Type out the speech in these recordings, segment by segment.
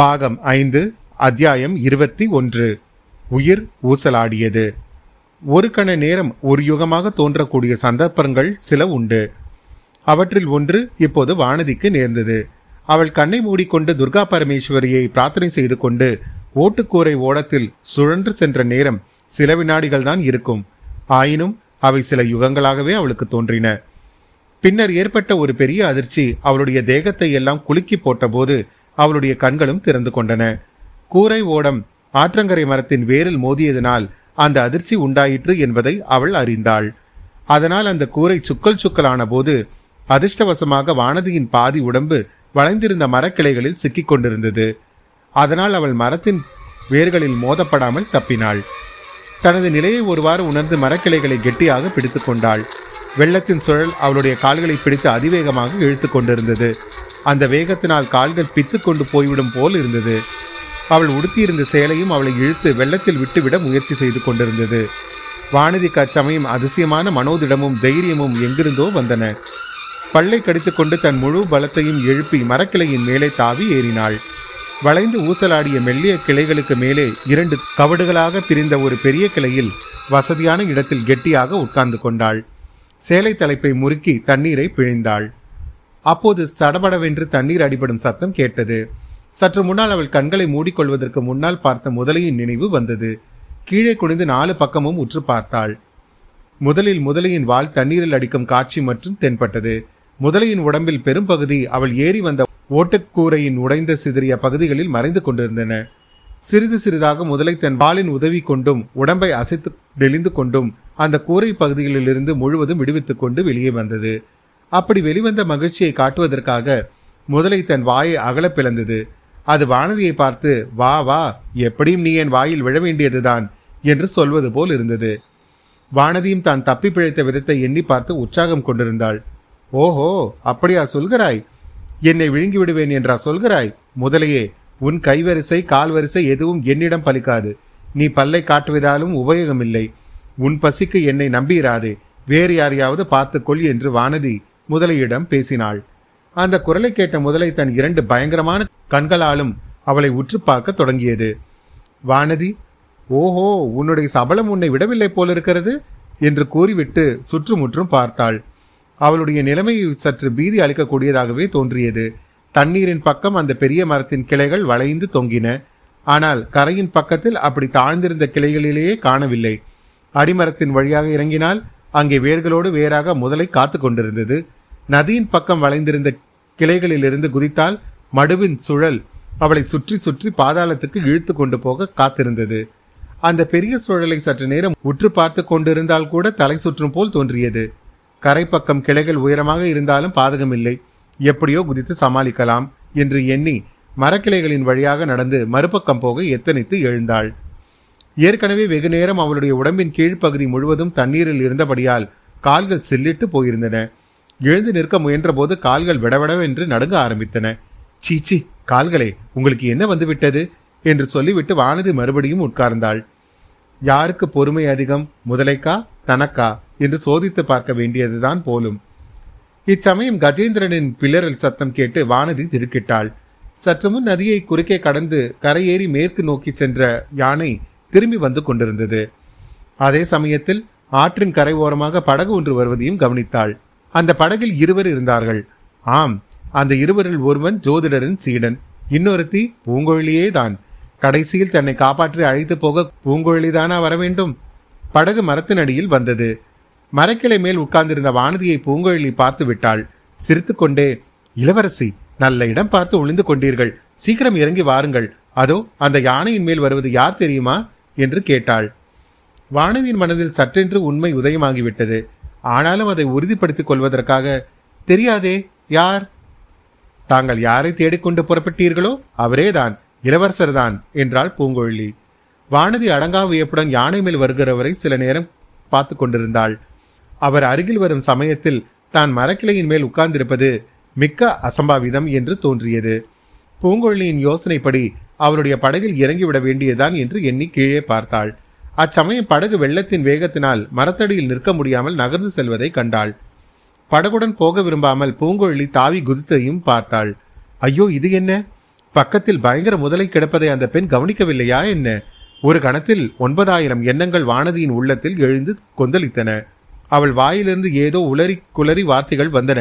பாகம் 5, அத்தியாயம் 21. உயிர் ஊசலாடியது. ஒரு கண நேரம் ஒரு யுகமாக தோன்றக்கூடிய சந்தர்ப்பங்கள் சில உண்டு. அவற்றில் ஒன்று இப்போது வானதிக்கு நேர்ந்தது. அவள் கண்ணை மூடிக்கொண்டு துர்கா பரமேஸ்வரியை பிரார்த்தனை செய்து கொண்டு ஓட்டுக்கூரை ஓடத்தில் சுழன்று சென்ற நேரம் சில வினாடிகள் தான் இருக்கும். ஆயினும் அவை சில யுகங்களாகவே அவளுக்கு தோன்றின. பின்னர் ஏற்பட்ட ஒரு பெரிய அதிர்ச்சி அவளுடைய தேகத்தை எல்லாம் குலுக்கி போட்டபோது அவளுடைய கண்களும் திறந்து கொண்டன. கூரை ஓடம் ஆற்றங்கரை மரத்தின் வேரில் மோதியதனால் அந்த அதிர்ச்சி உண்டாயிற்று என்பதை அவள் அறிந்தாள். அதனால் அந்த கூரை சுக்கல் சுக்கலான போது அதிர்ஷ்டவசமாக வானதியின் பாதி உடம்பு வளைந்திருந்த மரக்கிளைகளில் சிக்கிக் கொண்டிருந்தது. அதனால் அவள் மரத்தின் வேர்களில் மோதப்படாமல் தப்பினாள். தனது நிலையை ஒருவாறு உணர்ந்து மரக்கிளைகளை கெட்டியாக பிடித்து கொண்டாள். வெள்ளத்தின் சுழல் அவளுடைய கால்களை பிடித்து அதிவேகமாக இழுத்து கொண்டிருந்தது. அந்த வேகத்தினால் கால்கள் பித்து கொண்டு போய்விடும் போல் இருந்தது. அவள் உடுத்தியிருந்த சேலையும் அவளை இழுத்து வெள்ளத்தில் விட்டுவிட முயற்சி செய்து கொண்டிருந்தது. வானதிக்கு அச்சமயம் அதிசயமான மனோதிடமும் தைரியமும் எங்கிருந்தோ வந்தன. பல்லை கடித்துக்கொண்டு தன் முழு பலத்தையும் எழுப்பி மரக்கிளையின் மேலே தாவி ஏறினாள். வளைந்து ஊசலாடிய மெல்லிய கிளைகளுக்கு மேலே இரண்டு கவடுகளாக பிரிந்த ஒரு பெரிய கிளையில் வசதியான இடத்தில் கெட்டியாக உட்கார்ந்து கொண்டாள். சேலை தலைப்பை முறுக்கி தண்ணீரை பிழிந்தாள். அப்போது சடபடவென்று தண்ணீர் அடிபடும் சத்தம் கேட்டது. சற்று முன்னால் அவள் கண்களை மூடிக்கொள்வதற்கு முன்னால் பார்த்த முதலையின் நினைவு வந்தது. கீழே குனிந்து நாலு பக்கமும் உற்று பார்த்தாள். முதலில் முதலையின் வால் தண்ணீரில் அடிக்கும் காட்சி மற்றும் தென்பட்டது. முதலையின் உடம்பில் பெரும்பகுதி அவள் ஏறி வந்த ஓட்டுக்கூரையின் உடைந்த சிதறிய பகுதிகளில் மறைந்து கொண்டிருந்தன. சிறிது சிறிதாக முதலை தன் வாளின் உதவி கொண்டும் உடம்பை அசைத்து நெளிந்து கொண்டும் அந்த கூரை பகுதிகளிலிருந்து முழுவதும் விடுவித்துக் கொண்டு வெளியே வந்தது. அப்படி வெளிவந்த மகிழ்ச்சியை காட்டுவதற்காக முதலை தன் வாயை அகல பிளந்தது. அது வானதியை பார்த்து, "வா வா, எப்படியும் நீ என் வாயில் விழ வேண்டியதுதான்" என்று சொல்வது போல் இருந்தது. வானதியும் தான் தப்பி பிழைத்த விதத்தை எண்ணி பார்த்து உற்சாகம் கொண்டிருந்தாள். "ஓஹோ, அப்படியா சொல்கிறாய்? என்னை விழுங்கி விடுவேன் என்றா சொல்கிறாய்? முதலையே, உன் கைவரிசை கால்வரிசை எதுவும் என்னிடம் பலிக்காது. நீ பல்லை காட்டுவதாலும் உபயோகமில்லை. உன் பசிக்கு என்னை நம்பியிராதே, வேறு யாரையாவது பார்த்துக்கொள்" என்று வானதி முதலையிடம் பேசினாள். அந்த குரலை கேட்ட முதலை தன் இரண்டு பயங்கரமான கண்களாலும் அவளை உற்று பார்க்க தொடங்கியது. வானதி, "ஓஹோ, உன்னுடைய சபலம் உன்னை விடவில்லை போலிருக்கிறது" என்று கூறிவிட்டு சுற்றுமுற்றும் பார்த்தாள். அவளுடைய நிலைமை சற்று பீதி அளிக்கக்கூடியதாகவே தோன்றியது. தண்ணீரின் பக்கம் அந்த பெரிய மரத்தின் கிளைகள் வளைந்து தொங்கின. ஆனால் கரையின் பக்கத்தில் அப்படி தாழ்ந்திருந்த கிளைகளிலேயே காணவில்லை. அடிமரத்தின் வழியாக இறங்கினால் அங்கே வேர்களோடு வேறாக முதலை காத்து கொண்டிருந்தது. நதியின் பக்கம் வளைந்திருந்த கிளைகளிலிருந்து குதித்தால் மடுவின் சுழல் அவளை சுற்றி சுற்றி பாதாளத்துக்கு இழுத்து கொண்டு போக காத்திருந்தது. அந்த பெரிய சுழலை சற்று நேரம் உற்று பார்த்து கொண்டிருந்தால் கூட தலை சுற்றும் போல் தோன்றியது. கரை பக்கம் கிளைகள் உயரமாக இருந்தாலும் பாதகமில்லை, எப்படியோ குதித்து சமாளிக்கலாம் என்று எண்ணி மரக்கிளைகளின் வழியாக நடந்து மறுபக்கம் போக எத்தனித்து எழுந்தாள். ஏற்கனவே வெகு நேரம் அவளுடைய உடம்பின் கீழ்ப்பகுதி முழுவதும் தண்ணீரில் இருந்தபடியால் கால்கள் சில்லிட்டு போயிருந்தன. எழுந்து நிற்க முயன்ற போது கால்கள் விடவிடவென்று நடுங்க ஆரம்பித்தன. "சீச்சி கால்களே, உங்களுக்கு என்ன வந்துவிட்டது?" என்று சொல்லிவிட்டு வானதி மறுபடியும் உட்கார்ந்தாள். யாருக்கு பொறுமை அதிகம், முதலைக்கா தனக்கா என்று சோதித்து பார்க்க வேண்டியதுதான் போலும். இச்சமயம் கஜேந்திரனின் பிளறல் சத்தம் கேட்டு வானதி திடுக்கிட்டாள். சற்று முன் நதியை குறுக்கே கடந்து கரையேறி மேற்கு நோக்கி சென்ற யானை திரும்பி வந்து கொண்டிருந்தது. அதே சமயத்தில் ஆற்றின் கரை ஓரமாக படகு ஒன்று வருவதையும் கவனித்தாள். அந்த படகில் இருவர் இருந்தார்கள். ஆம், அந்த இருவரில் ஒருவன் ஜோதிடரின் சீடன், இன்னொருத்தி பூங்குழலியே தான். கடைசியில் தன்னை காப்பாற்றி அழைத்து போக பூங்குழலிதானா வர வேண்டும்? படகு மரத்தின் அடியில் வந்தது. மரக்கிளை மேல் உட்கார்ந்திருந்த வானதியை பூங்குழலி பார்த்து விட்டாள். சிரித்துக்கொண்டே, "இளவரசி, நல்ல இடம் பார்த்து ஒளிந்து கொண்டீர்கள். சீக்கிரம் இறங்கி வாருங்கள். அதோ அந்த யானையின் மேல் வருவது யார் தெரியுமா?" என்று கேட்டாள். வானதியின் மனதில் சற்றென்று உண்மை உதயமாகிவிட்டது. ஆனாலும் அதை உறுதிப்படுத்திக் கொள்வதற்காக, "தெரியாதே, யார்?" "தாங்கள் யாரை தேடிக்கொண்டு புறப்பட்டீர்களோ அவரேதான், இளவரசர் தான்" என்றாள் பூங்குழலி. வானதி அடங்கா வியப்புடன் யானை மேல் வருகிறவரை சில நேரம் பார்த்து கொண்டிருந்தாள். அவர் அருகில் வரும் சமயத்தில் தான் மரக்கிளையின் மேல் உட்கார்ந்திருப்பது மிக்க அசம்பாவிதம் என்று தோன்றியது. பூங்குழலியின் யோசனைப்படி அவருடைய படகில் இறங்கிவிட வேண்டியதுதான் என்று எண்ணி கீழே பார்த்தாள். அச்சமயம் படகு வெள்ளத்தின் வேகத்தினால் மரத்தடியில் நிற்க முடியாமல் நகர்ந்து செல்வதை கண்டாள். படகுடன் போக விரும்பாமல் பூங்குழலி தாவி குதித்தையும் பார்த்தாள். ஐயோ, இது என்ன? பக்கத்தில் பயங்கர முதலை கிடப்பதை அந்த பெண் கவனிக்கவில்லையா என்ன? ஒரு கணத்தில் 9000 எண்ணங்கள் வானதியின் உள்ளத்தில் எழுந்து கொந்தளித்தன. அவள் வாயிலிருந்து ஏதோ உளறி குளறி வார்த்தைகள் வந்தன.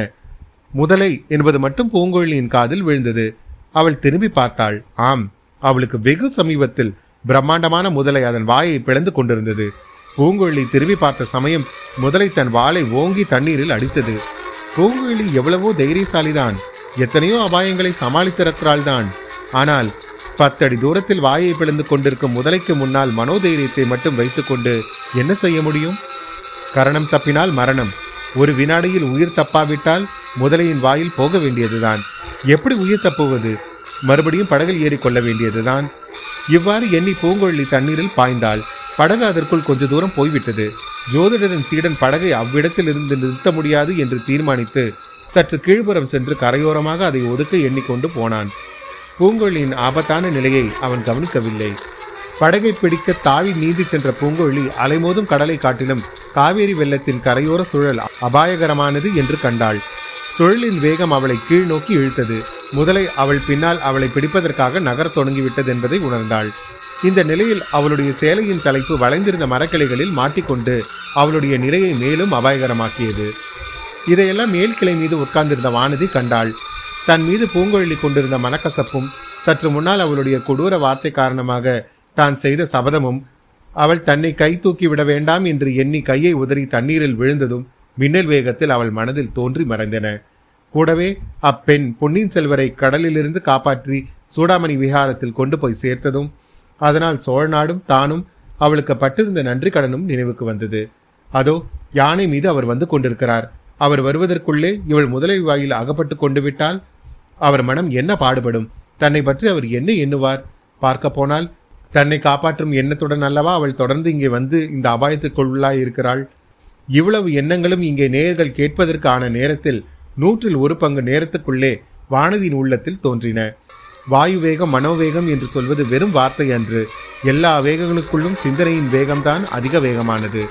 முதலை என்பது மட்டும் பூங்குழலியின் காதில் விழுந்தது. அவள் திரும்பி பார்த்தாள். ஆம், அவளுக்கு வெகு சமீபத்தில் பிரம்மாண்டமான முதலை அதன் வாயை பிளந்து கொண்டிருந்தது. பூங்குழலி திரும்பி பார்த்த சமயம் முதலை தன் வாளை ஓங்கி தண்ணீரில் அடித்தது. பூங்குழலி எவ்வளவோ தைரியசாலிதான், எத்தனையோ அபாயங்களை சமாளித்திருக்கிறாள் தான். ஆனால் 10 அடி தூரத்தில் வாயை பிளந்து கொண்டிருக்கும் முதலைக்கு முன்னால் மனோதைரியத்தை மட்டும் வைத்துக்கொண்டு என்ன செய்ய முடியும்? கரணம் தப்பினால் மரணம். ஒரு வினாடியில் உயிர் தப்பாவிட்டால் முதலையின் வாயில் போக வேண்டியதுதான். எப்படி உயிர் தப்புவது? மறுபடியும் படகில் ஏறிக்கொள்ள வேண்டியதுதான். இவ்வாறு எண்ணி பூங்குழலி தண்ணீரில் பாய்ந்தாள். படகு அதற்குள் கொஞ்ச தூரம் போய்விட்டது. ஜோதிடரின் சீடன் படகை அவ்விடத்தில் இருந்து நிறுத்த முடியாது என்று தீர்மானித்து சற்று கீழ்புறம் சென்று கரையோரமாக அதை ஒதுக்க எண்ணிக்கொண்டு போனான். பூங்குழலியின் ஆபத்தான நிலையை அவன் கவனிக்கவில்லை. படகை பிடிக்க தாவி நீந்தி சென்ற பூங்குழலி அலைமோதும் கடலை காட்டிலும் காவேரி வெள்ளத்தின் கரையோர சுழல் அபாயகரமானது என்று கண்டாள். சுழலின் வேகம் அவளை கீழ் நோக்கி இழுத்தது. முதலை அவள் பின்னால் அவளை பிடிப்பதற்காக நகரத் தொடங்கிவிட்டது என்பதை உணர்ந்தாள். இந்த நிலையில் அவளுடைய சேலையின் தலைப்பு வளைந்திருந்த மரக்கிளைகளில் மாட்டிக்கொண்டு அவளுடைய நிலையை மேலும் அபாயகரமாக்கியது. இதையெல்லாம் மேல் கிளை மீது உட்கார்ந்திருந்த வானதி கண்டாள். தன் மீது பூங்குழலி கொண்டிருந்த மனக்கசப்பும் சற்று முன்னால் அவளுடைய கொடூர வார்த்தை காரணமாக தான் செய்த சபதமும் அவள் தன்னை கை தூக்கிவிட வேண்டாம் என்று எண்ணி கையை உதறி தண்ணீரில் விழுந்ததும் மின்னல் வேகத்தில் அவள் மனதில் தோன்றி மறைந்தன. கூடவே அப்பெண் பொன்னியின் செல்வரை கடலிலிருந்து காப்பாற்றி சூடாமணி விஹாரத்தில் கொண்டு போய் சேர்த்ததும் அதனால் சோழ நாடும் தானும் அவளுக்கு பட்டிருந்த நன்றி கடனும் நினைவுக்கு வந்தது. அதோ யானை மீது அவர் வந்து கொண்டிருக்கிறார். அவர் வருவதற்குள்ளே இவள் முதலை வாயில் அகப்பட்டு கொண்டு விட்டால் அவர் மனம் என்ன பாடுபடும்? தன்னை பற்றி அவர் என்ன எண்ணுவார்? பார்க்க போனால் தன்னை காப்பாற்றும் எண்ணத்துடன் அல்லவா அவள் தொடர்ந்து இங்கே வந்து இந்த அபாயத்திற்குள்ளாயிருக்கிறாள். இவ்வளவு எண்ணங்களும் இங்கே நேயர்கள் கேட்பதற்கான நேரத்தில் 100% நேரத்துக்குள்ளே வானதியின் உள்ளத்தில் தோன்றின. வாயு வேகம் மனோவேகம் என்று சொல்வது வெறும் வார்த்தை அன்று. எல்லா வேகங்களுக்குள்ளும் சிந்தனையின் வேகம்தான் அதிக வேகமானது.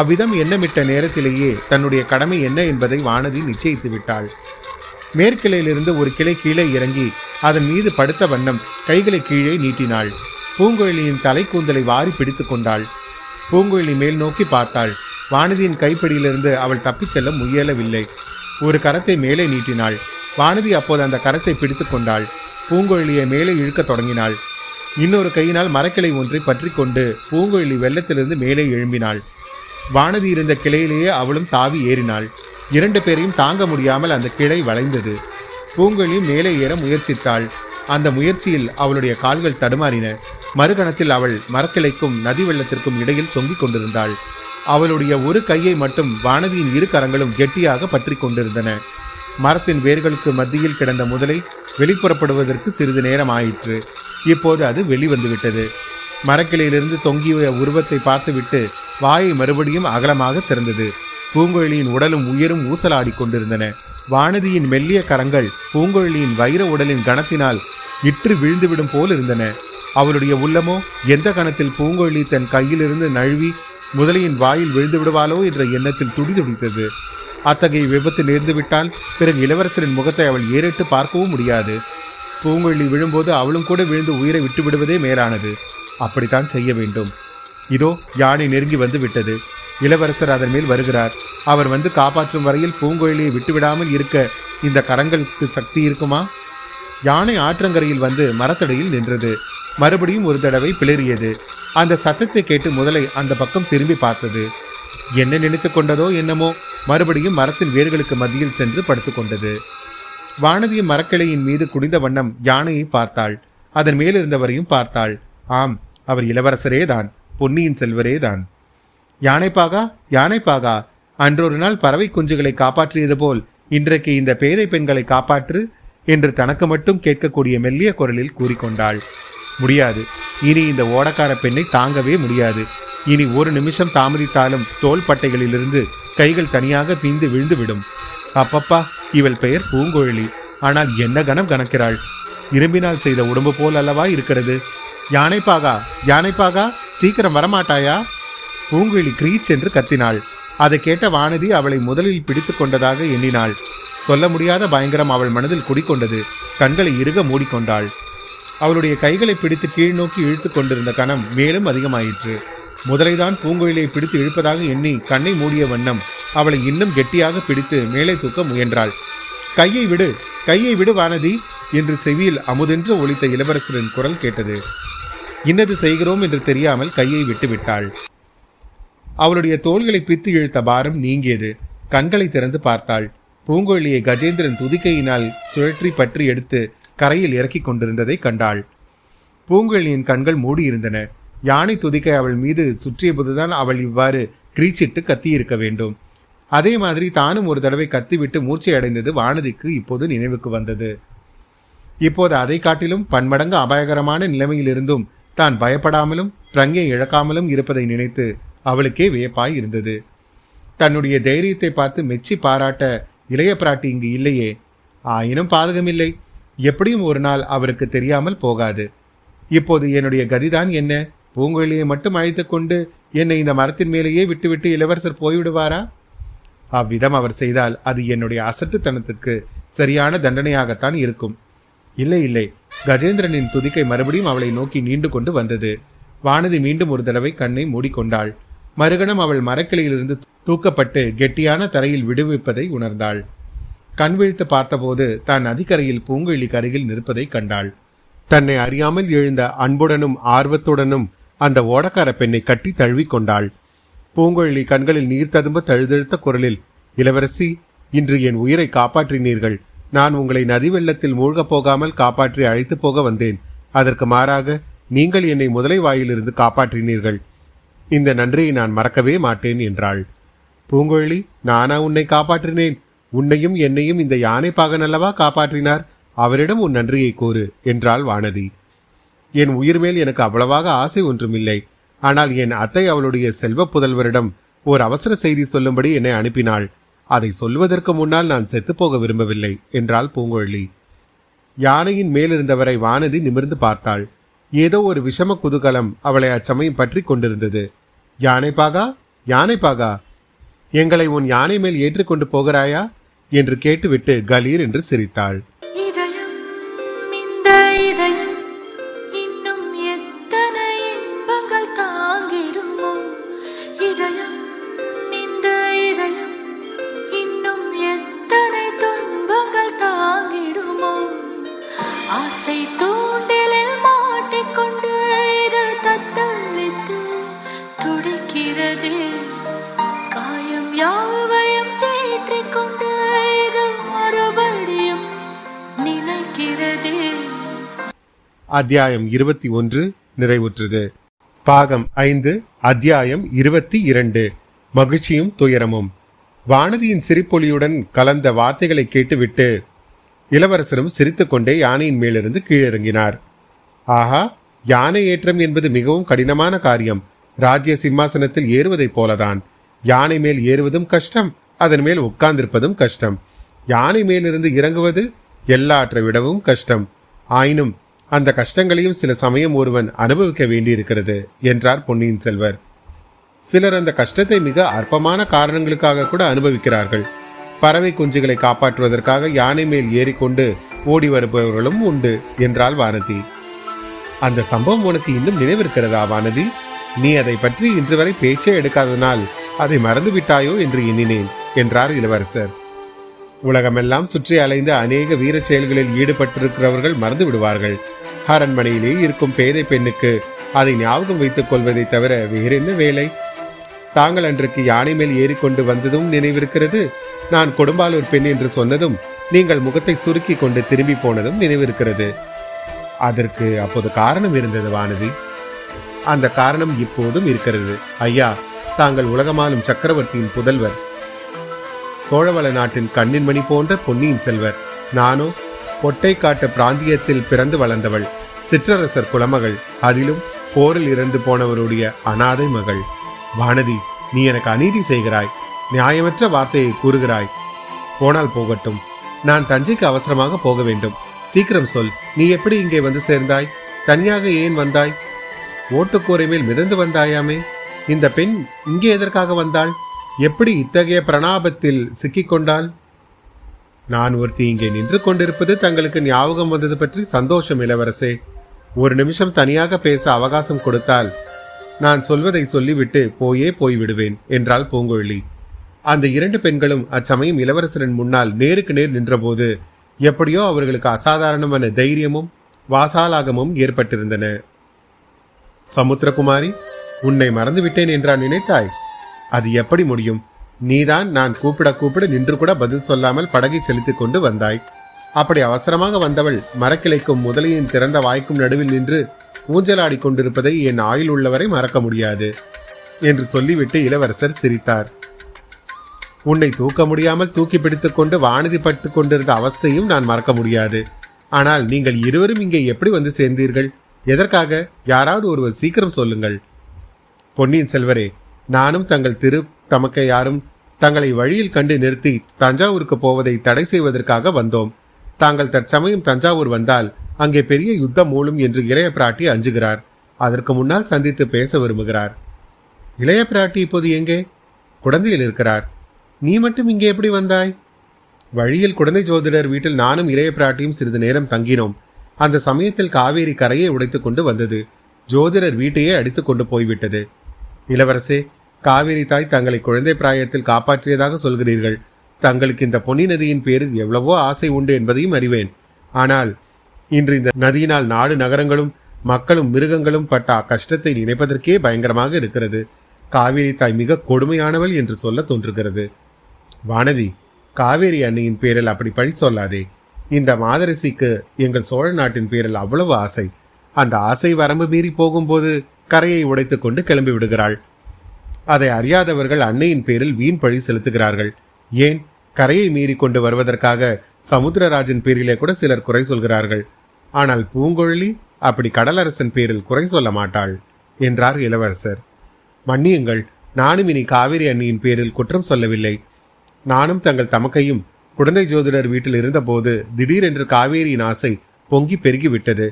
அவ்விதம் எண்ணமிட்ட நேரத்திலேயே தன்னுடைய கடமை என்ன என்பதை வானதி நிச்சயித்து விட்டாள். மேற்கிளையிலிருந்து ஒரு கிளை கீழே இறங்கி அதன் மீது படுத்த வண்ணம் கைகளை கீழே நீட்டினாள். பூங்குழலியின் தலை கூந்தலை வாரி பிடித்து கொண்டாள். பூங்குழலி மேல் நோக்கி பார்த்தாள். வானதியின் கைப்பிடியிலிருந்து அவள் தப்பிச் செல்ல முயலவில்லை. ஒரு கரத்தை மேலே நீட்டினாள். வானதி அப்போது அந்த கரத்தை பிடித்து கொண்டாள். பூங்குழலியை மேலே இழுக்க தொடங்கினாள். இன்னொரு கையினால் மரக்கிளை ஒன்றை பற்றி கொண்டு பூங்குழலி வெள்ளத்திலிருந்து மேலே எழும்பினாள். வானதி இருந்த கிளையிலேயே அவளும் தாவி ஏறினாள். 2 பேரையும் தாங்க முடியாமல் அந்த கிளை வளைந்தது. பூங்குழலி மேலே ஏற முயற்சித்தாள். அந்த முயற்சியில் அவளுடைய கால்கள் தடுமாறின. மறுகணத்தில் அவள் மரக்கிளைக்கும் நதி வெள்ளத்திற்கும் இடையில் தொங்கிக் கொண்டிருந்தாள். அவளுடைய ஒரு கையை மட்டும் வானதியின் இரு கரங்களும் கெட்டியாக பற்றி கொண்டிருந்தன. மரத்தின் வேர்களுக்கு மத்தியில் கிடந்த முதலை வெளிப்புறப்படுவதற்கு சிறிது நேரம் ஆயிற்று. இப்போது அது வெளிவந்துவிட்டது. மரக்கிளையிலிருந்து தொங்கிய உருவத்தை பார்த்துவிட்டு வாயை மறுபடியும் அகலமாக திறந்தது. பூங்குழலியின் உடலும் உயிரும் ஊசலாடி கொண்டிருந்தன. வானதியின் மெல்லிய கரங்கள் பூங்குழலியின் வைர உடலின் கணத்தினால் இற்று விழுந்துவிடும் போல் இருந்தன. அவளுடைய உள்ளமோ எந்த கணத்தில் பூங்குழலி தன் கையிலிருந்து நழுவி முதலையின் வாயில் விழுந்து விடுவாளோ என்ற எண்ணத்தில் துடிதுடித்தது. அத்தகைய விபத்து நேர்ந்துவிட்டால் பிறகு இளவரசரின் முகத்தை அவள் ஏறிட்டு பார்க்கவும் முடியாது. பூங்குழலி விழும்போது அவளும் கூட விழுந்து உயிரை விட்டுவிடுவதே மேலானது. அப்படித்தான் செய்ய வேண்டும். இதோ யானை நெருங்கி வந்து விட்டது. இளவரசர் அதன் மேல் வருகிறார். அவர் வந்து காப்பாற்றும் வரையில் பூங்குழலியை விட்டுவிடாமல் இருக்க இந்த கரங்களுக்கு சக்தி இருக்குமா? யானை ஆற்றங்கரையில் வந்து மரத்தடையில் நின்றது. மறுபடியும் ஒரு தடவை பிளறியது. அந்த சத்தத்தை கேட்டு முதலை அந்த பக்கம் திரும்பி பார்த்தது. என்ன நினைத்து கொண்டதோ என்னமோ, மறுபடியும் மரத்தின் வேர்களுக்கு மத்தியில் சென்று படுத்து கொண்டது. வானதிய மரக்கிளையின் மீது குடிந்த வண்ணம் யானையை பார்த்தாள். அதன் மேலிருந்தவரையும் பார்த்தாள். ஆம், அவர் இளவரசரே தான், பொன்னியின் செல்வரே தான். யானைப்பாகா, யானைப்பாகா, அன்றொரு நாள் பறவை குஞ்சுகளை காப்பாற்றியது போல் இன்றைக்கு இந்த பேதை பெண்களை காப்பாற்று என்று தனக்கு மட்டும் கேட்கக்கூடிய மெல்லிய குரலில் கூறிக்கொண்டாள். முடியாது, இனி இந்த ஓடக்கார பெண்ணை தாங்கவே முடியாது. இனி ஒரு நிமிஷம் தாமதித்தாலும் தோள்பட்டைகளிலிருந்து கைகள் தனியாக பீந்து விழுந்துவிடும். அப்பப்பா, இவள் பெயர் பூங்குழலி, ஆனால் என்ன கணம் கணக்கிறாள்! இரும்பினால் செய்த உடம்பு போல் அல்லவா இருக்கிறது. யானைப்பாகா, யானைப்பாகா, சீக்கிரம் வரமாட்டாயா? பூங்குழலி கிரீச் என்று கத்தினாள். அதை கேட்ட வானதி அவளை முதலில் பிடித்து கொண்டதாக எண்ணினாள். சொல்ல முடியாத பயங்கரம் அவள் மனதில் குடிக்கொண்டது. கண்களை இறுக மூடிக்கொண்டாள். அவளுடைய கைகளை பிடித்து கீழ் நோக்கி இழுத்து கொண்டிருந்த கணம் மேலும் அதிகமாயிற்று. முதலைதான் பூங்குயிலை பிடித்து இழுப்பதாக எண்ணி கண்ணை மூடிய வண்ணம் அவளை இன்னும் கெட்டியாக பிடித்து மேலே தூக்க முயன்றாள். கையை விடு, கையை விடு வானதி என்று செவியில் அமுதென்று ஒலித்த இளவரசரின் குரல் கேட்டது. இன்னது செய்கிறோம் என்று தெரியாமல் கையை விட்டுவிட்டாள். அவளுடைய தோள்களை பித்து இழுத்த பாரம் நீங்கியது. கண்களை திறந்து பார்த்தாள். பூங்குழலியை கஜேந்திரன் துதிக்கையினால் சுழற்றி பற்றி எடுத்து கரையில் இறக்கிக் கொண்டிருந்ததை கண்டாள். பூங்குழலியின் கண்கள் மூடியிருந்தன. யானை துதிக்கை அவள் மீது சுற்றிய போதுதான் அவள் இவ்வாறு கிரீச்சிட்டு கத்தியிருக்க வேண்டும். அதே மாதிரி தானும் ஒரு தடவை கத்திவிட்டு மூர்ச்சை அடைந்தது வானதிக்கு இப்போது நினைவுக்கு வந்தது. இப்போது அதை காட்டிலும் பன்மடங்கு அபாயகரமான நிலைமையிலிருந்தும் தான் பயப்படாமலும் பிரங்கை இழக்காமலும் இருப்பதை நினைத்து அவளுக்கே வியப்பாய் இருந்தது. தன்னுடைய தைரியத்தை பார்த்து மெச்சி பாராட்ட இளைய பிராட்டி இங்கு இல்லையே. ஆயினும் பாதகமில்லை, எப்படியும் ஒரு நாள் அவருக்கு தெரியாமல் போகாது. இப்போது என்னுடைய கதிதான் என்ன? பூங்குழலியை மட்டும் அழைத்து கொண்டு என்னை இந்த மரத்தின் மேலேயே விட்டுவிட்டு இளவரசர் போய்விடுவாரா? அவ்விதம் அவர் செய்தால் அது என்னுடைய அசட்டுத்தனத்துக்கு சரியான தண்டனையாகத்தான் இருக்கும். இல்லை இல்லை, கஜேந்திரனின் துதிக்கை மறுபடியும் அவளை நோக்கி நீண்டு கொண்டு வந்தது. வானதி மீண்டும் ஒரு தடவை கண்ணை மூடிக்கொண்டாள். மறுகணம் அவள் மரக்கிளையிலிருந்து தூக்கப்பட்டு கெட்டியான தரையில் விடுவிப்பதை உணர்ந்தாள். கண் வீழ்த்து பார்த்தபோது தான் நதிக்கரையில் பூங்குழலிக்கு அருகில் நிற்பதை கண்டாள். தன்னை அறியாமல் எழுந்த அன்புடனும் ஆர்வத்துடனும் அந்த ஓடக்கார பெண்ணை கட்டி தழுவி கொண்டாள். பூங்குழலி கண்களில் நீர் ததும்ப தழுதழுத்த குரலில், இளவரசி, இன்று என் உயிரை காப்பாற்றினீர்கள். நான் உங்களை நதி வெள்ளத்தில் மூழ்கப் போகாமல் காப்பாற்றி அழைத்து போக வந்தேன். அதற்கு மாறாக நீங்கள் என்னை முதலை வாயிலிருந்து காப்பாற்றினீர்கள். இந்த நன்றியை நான் மறக்கவே மாட்டேன் என்றாள். பூங்குழலி, நானா உன்னை காப்பாற்றினேன்? உன்னையும் என்னையும் இந்த யானை பாகன் அல்லவா காப்பாற்றினார். அவரிடம் உன் நன்றியை கூறு என்றாள் வானதி. என் உயிர் மேல் எனக்கு அவ்வளவாக ஆசை ஒன்றுமில்லை. ஆனால் என் அத்தை அவளுடைய செல்வ புதல்வரிடம் ஓர் அவசர செய்தி சொல்லும்படி என்னை அனுப்பினாள். அதை சொல்வதற்கு முன்னால் நான் செத்துப்போக விரும்பவில்லை என்றாள் பூங்குழலி. யானையின் மேலிருந்தவரை வானதி நிமிர்ந்து பார்த்தாள். ஏதோ ஒரு விஷம குதூகலம் அவளை அச்சமயம் பற்றி கொண்டிருந்தது. யானைப்பாகா, யானைப்பாகா, எங்களை உன் யானை மேல் ஏற்றிக்கொண்டு போகிறாயா என்று கேட்டுவிட்டு கலீர் என்று சிரித்தாள். அத்தியாயம் 21 நிறைவுற்றது. பாகம் 5, அத்தியாயம் 22, மகிழ்ச்சியும் துயரமும். வானதியின் சிரிப்பொலியுடன் கலந்த வார்த்தைகளை கேட்டுவிட்டு இளவரசரும் சிரித்துக்கொண்டே யானையின் மேலிருந்து கீழிறங்கினார். ஆஹா, யானை ஏற்றம் என்பது மிகவும் கடினமான காரியம். ராஜ்ய சிம்மாசனத்தில் ஏறுவதைப் போலதான். யானை மேல் ஏறுவதும் கஷ்டம், அதன் மேல் உட்கார்ந்திருப்பதும் கஷ்டம். யானை மேலிருந்து இறங்குவது எல்லாற்றை விடவும் கஷ்டம். ஆயினும் அந்த கஷ்டங்களையும் சில சமயம் ஒருவன் அனுபவிக்க வேண்டியிருக்கிறது என்றார் பொன்னியின் செல்வர். சிலர் அந்த கஷ்டத்தை மிக அற்பமான காரணங்களுக்காக கூட அனுபவிக்கிறார்கள். பறவை குஞ்சுகளை காப்பாற்றுவதற்காக யானை மேல் ஏறிக்கொண்டு ஓடி வருபவர்களும் உண்டு என்றாள் வானதி. அந்த சம்பவம் உனக்கு இன்னும் நினைவிருக்கிறதா வானதி? நீ அதை பற்றி இன்று வரை பேச்சே எடுக்காதனால் அதை மறந்துவிட்டாயோ என்று எண்ணினேன் என்றார் இளவரசர். உலகமெல்லாம் சுற்றி அலைந்த அநேக வீர செயல்களில் ஈடுபட்டிருக்கிறவர்கள் மறந்து விடுவார்கள். அரண்மனையிலே இருக்கும் பேதை பெண்ணுக்கு அதை ஞாபகம் வைத்துக் கொள்வதை தவிர வேறென்ன வேலை? தாங்கள் அன்றைக்கு யானை மேல் ஏறிக்கொண்டு வந்ததும் நினைவிருக்கிறது. நான் கொடும்பாலூர் பெண் என்று சொன்னதும் நீங்கள் முகத்தை சுருக்கி கொண்டு திரும்பி போனதும் நினைவிருக்கிறது. அதற்கு அப்போது காரணம் இருந்தது வானதி. அந்த காரணம் இப்போதும் இருக்கிறது. ஐயா, தாங்கள் உலகமாலும் சக்கரவர்த்தியின் புதல்வர், சோழவள நாட்டின் கண்ணின்மணி போன்ற பொன்னியின் செல்வர். நானோ பொட்டைக்காட்டு பிராந்தியத்தில் பிறந்து வளர்ந்தவள், சிற்றரசர் குலமகள், அதிலும் போரில் இறந்து போனவருடைய அனாதை மகள். வானதி, நீ எனக்கு அநீதி செய்கிறாய். நியாயமற்ற வார்த்தையை கூறுகிறாய். போனால் போகட்டும், நான் தஞ்சைக்கு அவசரமாக போக வேண்டும். சீக்கிரம் சொல், நீ எப்படி இங்கே வந்து சேர்ந்தாய்? தனியாக ஏன் வந்தாய்? ஓட்டுக்கூரை மேல் மிதந்து வந்தாயாமே. இந்த பெண் இங்கே எதற்காக வந்தாள்? எப்படி இத்தகைய பிரணாபத்தில் சிக்கிக்கொண்டாள்? நான் ஒருத்தி இங்கே நின்று கொண்டிருப்பது தங்களுக்கு ஞாபகம் வந்தது பற்றி சந்தோஷம் இளவரசே. ஒரு நிமிஷம் தனியாக பேச அவகாசம் கொடுத்தால் நான் சொல்வதை சொல்லிவிட்டு போய்விடுவேன் என்றாள் பூங்குழலி. அந்த இரண்டு பெண்களும் அச்சமயம் இளவரசரின் முன்னால் நேருக்கு நேர் நின்றபோது எப்படியோ அவர்களுக்கு அசாதாரணமான தைரியமும் வாசாலாகமும் ஏற்பட்டிருந்தன. சமுத்திரகுமாரி, உன்னை மறந்துவிட்டேன் என்றான் நினைத்தாய்? அது எப்படி முடியும்? நீதான் நான் கூப்பிட கூப்பிட நின்று கூட பதில் சொல்லாமல் படகை செலுத்திக் கொண்டு வந்தாய். அப்படி அவசரமாக வந்தவள் மரக்கிளைக்கும் முதலையின் திறந்த வாய்க்கும் நடுவில் நின்று ஊஞ்சலாடி கொண்டிருப்பதை என் ஆயுள் உள்ளவரை மறக்க முடியாது என்று சொல்லிவிட்டு இளவரசர் சிரித்தார். உன்னை தூக்க முடியாமல் தூக்கி பிடித்துக் கொண்டு வானதி பட்டு கொண்டிருந்த அவஸ்தையும் நான் மறக்க முடியாது. ஆனால் நீங்கள் இருவரும் இங்கே எப்படி வந்து சேர்ந்தீர்கள்? எதற்காக? யாராவது ஒருவர் சீக்கிரம் சொல்லுங்கள். பொன்னியின் செல்வரே, நானும் தங்கள் திரு தமக்கை யாரும் தங்களை வழியில் கண்டு நிறுத்தி தஞ்சாவூருக்கு போவதை தடை செய்வதற்காக வந்தோம். தாங்கள் தற்சமயம் தஞ்சாவூர் வந்தால் அங்கே பெரிய யுத்தம் மூலம் என்று இளைய பிராட்டி அஞ்சுகிறார். அதற்கு முன்னால் சந்தித்து பேச விரும்புகிறார். இளைய பிராட்டி இப்போது எங்கே? குடந்தையில் இருக்கிறார். நீ மட்டும் இங்கே எப்படி வந்தாய்? வழியில் குழந்தை ஜோதிடர் வீட்டில் நானும் இளைய பிராட்டியும் சிறிது நேரம் தங்கினோம். அந்த சமயத்தில் காவேரி கரையை உடைத்துக் கொண்டு வந்தது. ஜோதிடர் வீட்டையே அடித்துக் கொண்டு போய்விட்டது. இளவரசே, காவேரி தாய் தங்களை குழந்தை பிராயத்தில் காப்பாற்றியதாக சொல்கிறீர்கள். தங்களுக்கு இந்த பொன்னி நதியின் பேரில் எவ்வளவோ ஆசை உண்டு என்பதையும் அறிவேன். ஆனால் இன்று இந்த நதியினால் நாடு நகரங்களும் மக்களும் மிருகங்களும் பட்ட கஷ்டத்தை நினைப்பதற்கே பயங்கரமாக இருக்கிறது. காவேரி தாய் மிக கொடுமையானவள் என்று சொல்ல தோன்றுகிறது. வானதி, காவேரி அன்னையின் பேரில் அப்படி பழி சொல்லாதே. இந்த மாதரசிக்கு எங்கள் சோழ நாட்டின் பேரில் அவ்வளவு ஆசை. அந்த ஆசை வரம்பு மீறி போகும்போது கரையை உடைத்துக் கொண்டு கிளம்பி விடுகிறாள். அதை அறியாதவர்கள் அன்னையின் பேரில் வீண் பழி செலுத்துகிறார்கள். ஏன், கரையை மீறி கொண்டு வருவதற்காக சமுத்திரராஜன் பேரிலே கூட சிலர் குறை சொல்கிறார்கள். ஆனால் பூங்குழலி அப்படி கடலரசன் பேரில் குறை சொல்ல மாட்டாள் என்றார் இளவரசர். மன்னியுங்கள், நானும் இனி காவேரி அன்னியின் பேரில் குற்றம் சொல்லவில்லை. நானும் தங்கள் தமக்கையும் குழந்தை ஜோதிடர் வீட்டில் இருந்தபோது திடீரென்று காவேரியின் ஆசை பொங்கி பெருகிவிட்டது.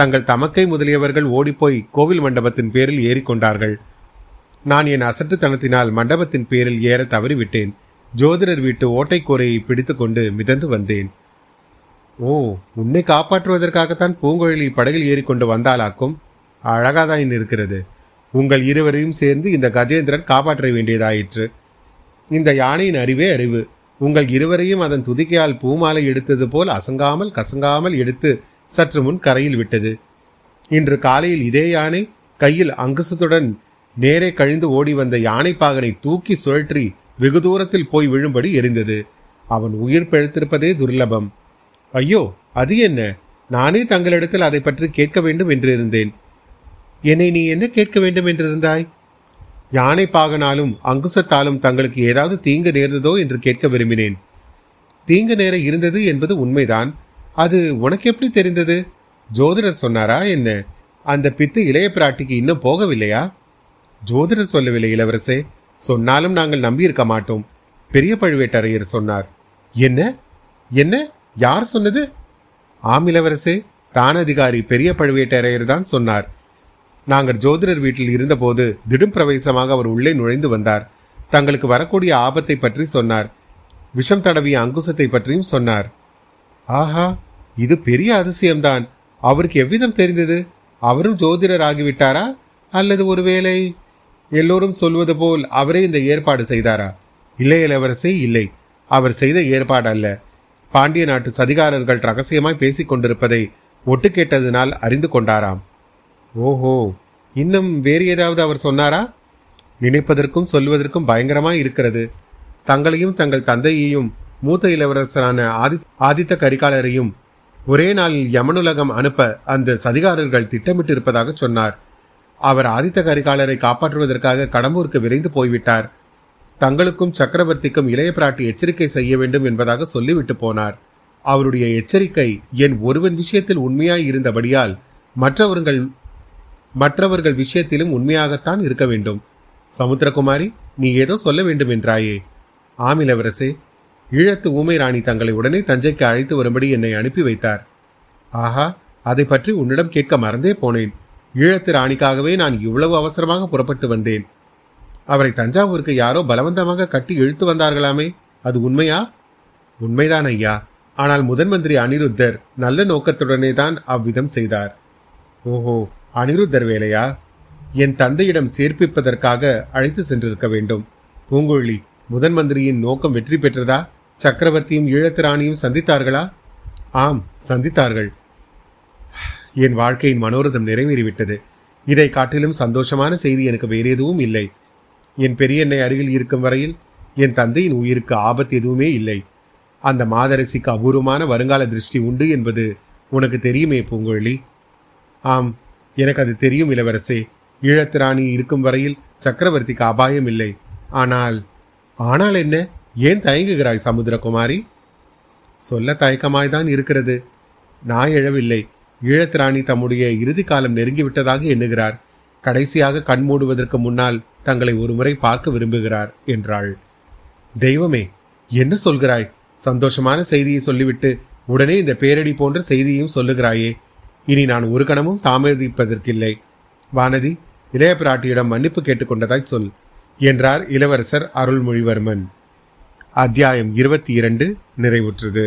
தங்கள் தமக்கை முதலியவர்கள் ஓடிப்போய் கோவில் மண்டபத்தின் பேரில் ஏறிக்கொண்டார்கள். நான் என் அசட்டுத்தனத்தினால் மண்டபத்தின் பேரில் ஏற தவறிவிட்டேன். ஜோதிடர் வீட்டு ஓட்டைக்கூரையை பிடித்து கொண்டு மிதந்து வந்தேன். ஓ, உன்னை காப்பாற்றுவதற்காகத்தான் பூங்குழலி படகில் ஏறிக்கொண்டு வந்தாலாக்கும். அழகாதான் இருக்கிறது. உங்கள் இருவரையும் சேர்ந்து இந்த கஜேந்திரன் காப்பாற்ற வேண்டியதாயிற்று. இந்த யானையின் அறிவே அறிவு. உங்கள் இருவரையும் அதன் துதிக்கையால் பூமாலை எடுத்தது போல் அசங்காமல் கசங்காமல் எடுத்து சற்று முன் கரையில் விட்டது. இன்று காலையில் இதே யானை கையில் அங்குசத்துடன் நேரே கழிந்து ஓடி வந்த யானை பாகனை தூக்கி சுழற்றி வெகு தூரத்தில் போய் விழும்படி எரிந்தது. அவன் உயிர் பிழைத்திருப்பதே துர்லபம். ஐயோ, அது என்ன? நானே தங்களிடத்தில் அதை பற்றி கேட்க வேண்டும் என்றிருந்தேன். என்னை நீ என்ன கேட்க வேண்டும் என்றிருந்தாய்? யானை பாகனாலும் அங்குசத்தாலும் தங்களுக்கு ஏதாவது தீங்கு நேர்ந்ததோ என்று கேட்க விரும்பினேன். தீங்கு நேர இருந்தது என்பது உண்மைதான். அது உனக்கு எப்படி தெரிந்தது? ஜோதிடர் சொன்னாரா என்ன? அந்த பித்து இளைய பிராட்டிக்கு இன்னும் போகவில்லையா? ஜோதிடர் சொல்லவில்லை இளவரசே. சொன்னாலும் நாங்கள் நம்பியிருக்க மாட்டோம். பெரிய பழுவேட்டரையர் சொன்னார். என்ன என்ன? யார் சொன்னது? ஆம் இளவரசே, தான் அதிகாரி பெரிய பழுவேட்டரையர் தான் சொன்னார். நாங்கள் ஜோதிடர் வீட்டில் இருந்தபோது திடும் பிரவேசமாக அவர் உள்ளே நுழைந்து வந்தார். தங்களுக்கு வரக்கூடிய ஆபத்தை பற்றி சொன்னார். விஷம் தடவிய அங்குசத்தை பற்றியும் சொன்னார். ஆஹா, இது பெரிய அதிசயம்தான். அவருக்கு எவ்விதம் தெரிந்தது? அவரும் ஜோதிடர் ஆகிவிட்டாரா? அல்லது ஒருவேளை எல்லோரும் சொல்வது போல் அவரே இந்த ஏற்பாடு செய்தாரா? இல்லை இளவரசே, இல்லை, அவர் செய்த ஏற்பாடு அல்ல. பாண்டிய நாட்டு சதிகாரர்கள் ரகசியமாய் பேசிக் கொண்டிருப்பதை ஒட்டு கேட்டதினால் அறிந்து கொண்டாராம். ஓஹோ, இன்னும் வேறு ஏதாவது அவர் சொன்னாரா? நினைப்பதற்கும் சொல்வதற்கும் பயங்கரமாய் இருக்கிறது. தங்களையும் தங்கள் தந்தையையும் மூத்த இளவரசரான ஆதித்த கரிகாலரையும் ஒரே நாளில் யமனுலகம் அனுப்ப அந்த சதிகாரர்கள் திட்டமிட்டு இருப்பதாக சொன்னார். அவர் ஆதித்த கரிகாலரை காப்பாற்றுவதற்காக கடம்பூருக்கு விரைந்து போய்விட்டார். தங்களுக்கும் சக்கரவர்த்திக்கும் இளைய பிராட்டி எச்சரிக்கை செய்ய வேண்டும் என்பதாக சொல்லிவிட்டு போனார். அவருடைய எச்சரிக்கை என் ஒருவன் விஷயத்தில் உண்மையாய் இருந்தபடியால் மற்றவர்கள் விஷயத்திலும் உண்மையாகத்தான் இருக்க வேண்டும். சமுத்திரகுமாரி, நீ ஏதோ சொல்ல வேண்டும் என்றாயே? ஆம் இளவரசே, ஈழத்து ஊமை ராணி தங்களை உடனே தஞ்சைக்கு அழைத்து வரும்படி என்னை அனுப்பி வைத்தார். ஆஹா, அதை பற்றி உன்னிடம் கேட்க மறந்தே போனேன். ஈழத்து ராணிக்காகவே நான் இவ்வளவு அவசரமாக புறப்பட்டு வந்தேன். அவரை தஞ்சாவூருக்கு யாரோ பலவந்தமாக கட்டி இழுத்து வந்தார்களாமே, அது உண்மையா? உண்மைதான் ஐயா. ஆனால் முதன் மந்திரி அனிருத்தர் நல்ல நோக்கத்துடனே தான் அவ்விதம் செய்தார். ஓஹோ, அனிருத்தர் வேலையா? என் தந்தையிடம் சேர்ப்பிப்பதற்காக அழைத்து சென்றிருக்க வேண்டும். பூங்குழலி, முதன் மந்திரியின் நோக்கம் வெற்றி பெற்றதா? சக்கரவர்த்தியும் ஈழத்திராணியும் சந்தித்தார்களா? ஆம், சந்தித்தார்கள். என் வாழ்க்கையின் மனோரதம் நிறைவேறிவிட்டது. இதை காட்டிலும் சந்தோஷமான செய்தி எனக்கு வேறு எதுவும் இல்லை. என் பெரியன்னை அருகில் இருக்கும் வரையில் என் தந்தையின் உயிருக்கு ஆபத்து எதுவுமே இல்லை. அந்த மாதரசிக்கு அபூர்வமான வருங்கால திருஷ்டி உண்டு என்பது உனக்கு தெரியுமே பூங்குழலி? ஆம், எனக்கு அது தெரியும் இளவரசே. ஈழத்திராணி இருக்கும் வரையில் சக்கரவர்த்திக்கு அபாயம் இல்லை. ஆனால் ஆனால் என்ன? ஏன் தயங்குகிறாய் சமுத்திரகுமாரி? சொல்ல தயக்கமாய்தான் இருக்கிறது. நான் எழவில்லை. ஈழத்திராணி தம்முடைய இறுதி காலம் நெருங்கிவிட்டதாக எண்ணுகிறார். கடைசியாக கண் மூடுவதற்கு முன்னால் தங்களை ஒருமுறை பார்க்க விரும்புகிறார் என்றாள். தெய்வமே, என்ன சொல்கிறாய்? சந்தோஷமான செய்தியை சொல்லிவிட்டு உடனே இந்த பேரடி போன்ற செய்தியையும் சொல்லுகிறாயே. இனி நான் ஒரு கணமும் தாமதிப்பதற்கில்லை. வானதி, இளைய பிராட்டியிடம் மன்னிப்பு கேட்டுக்கொண்டதாய் சொல் என்றார் இளவரசர் அருள்மொழிவர்மன். அத்தியாயம் 22 நிறைவுற்றது.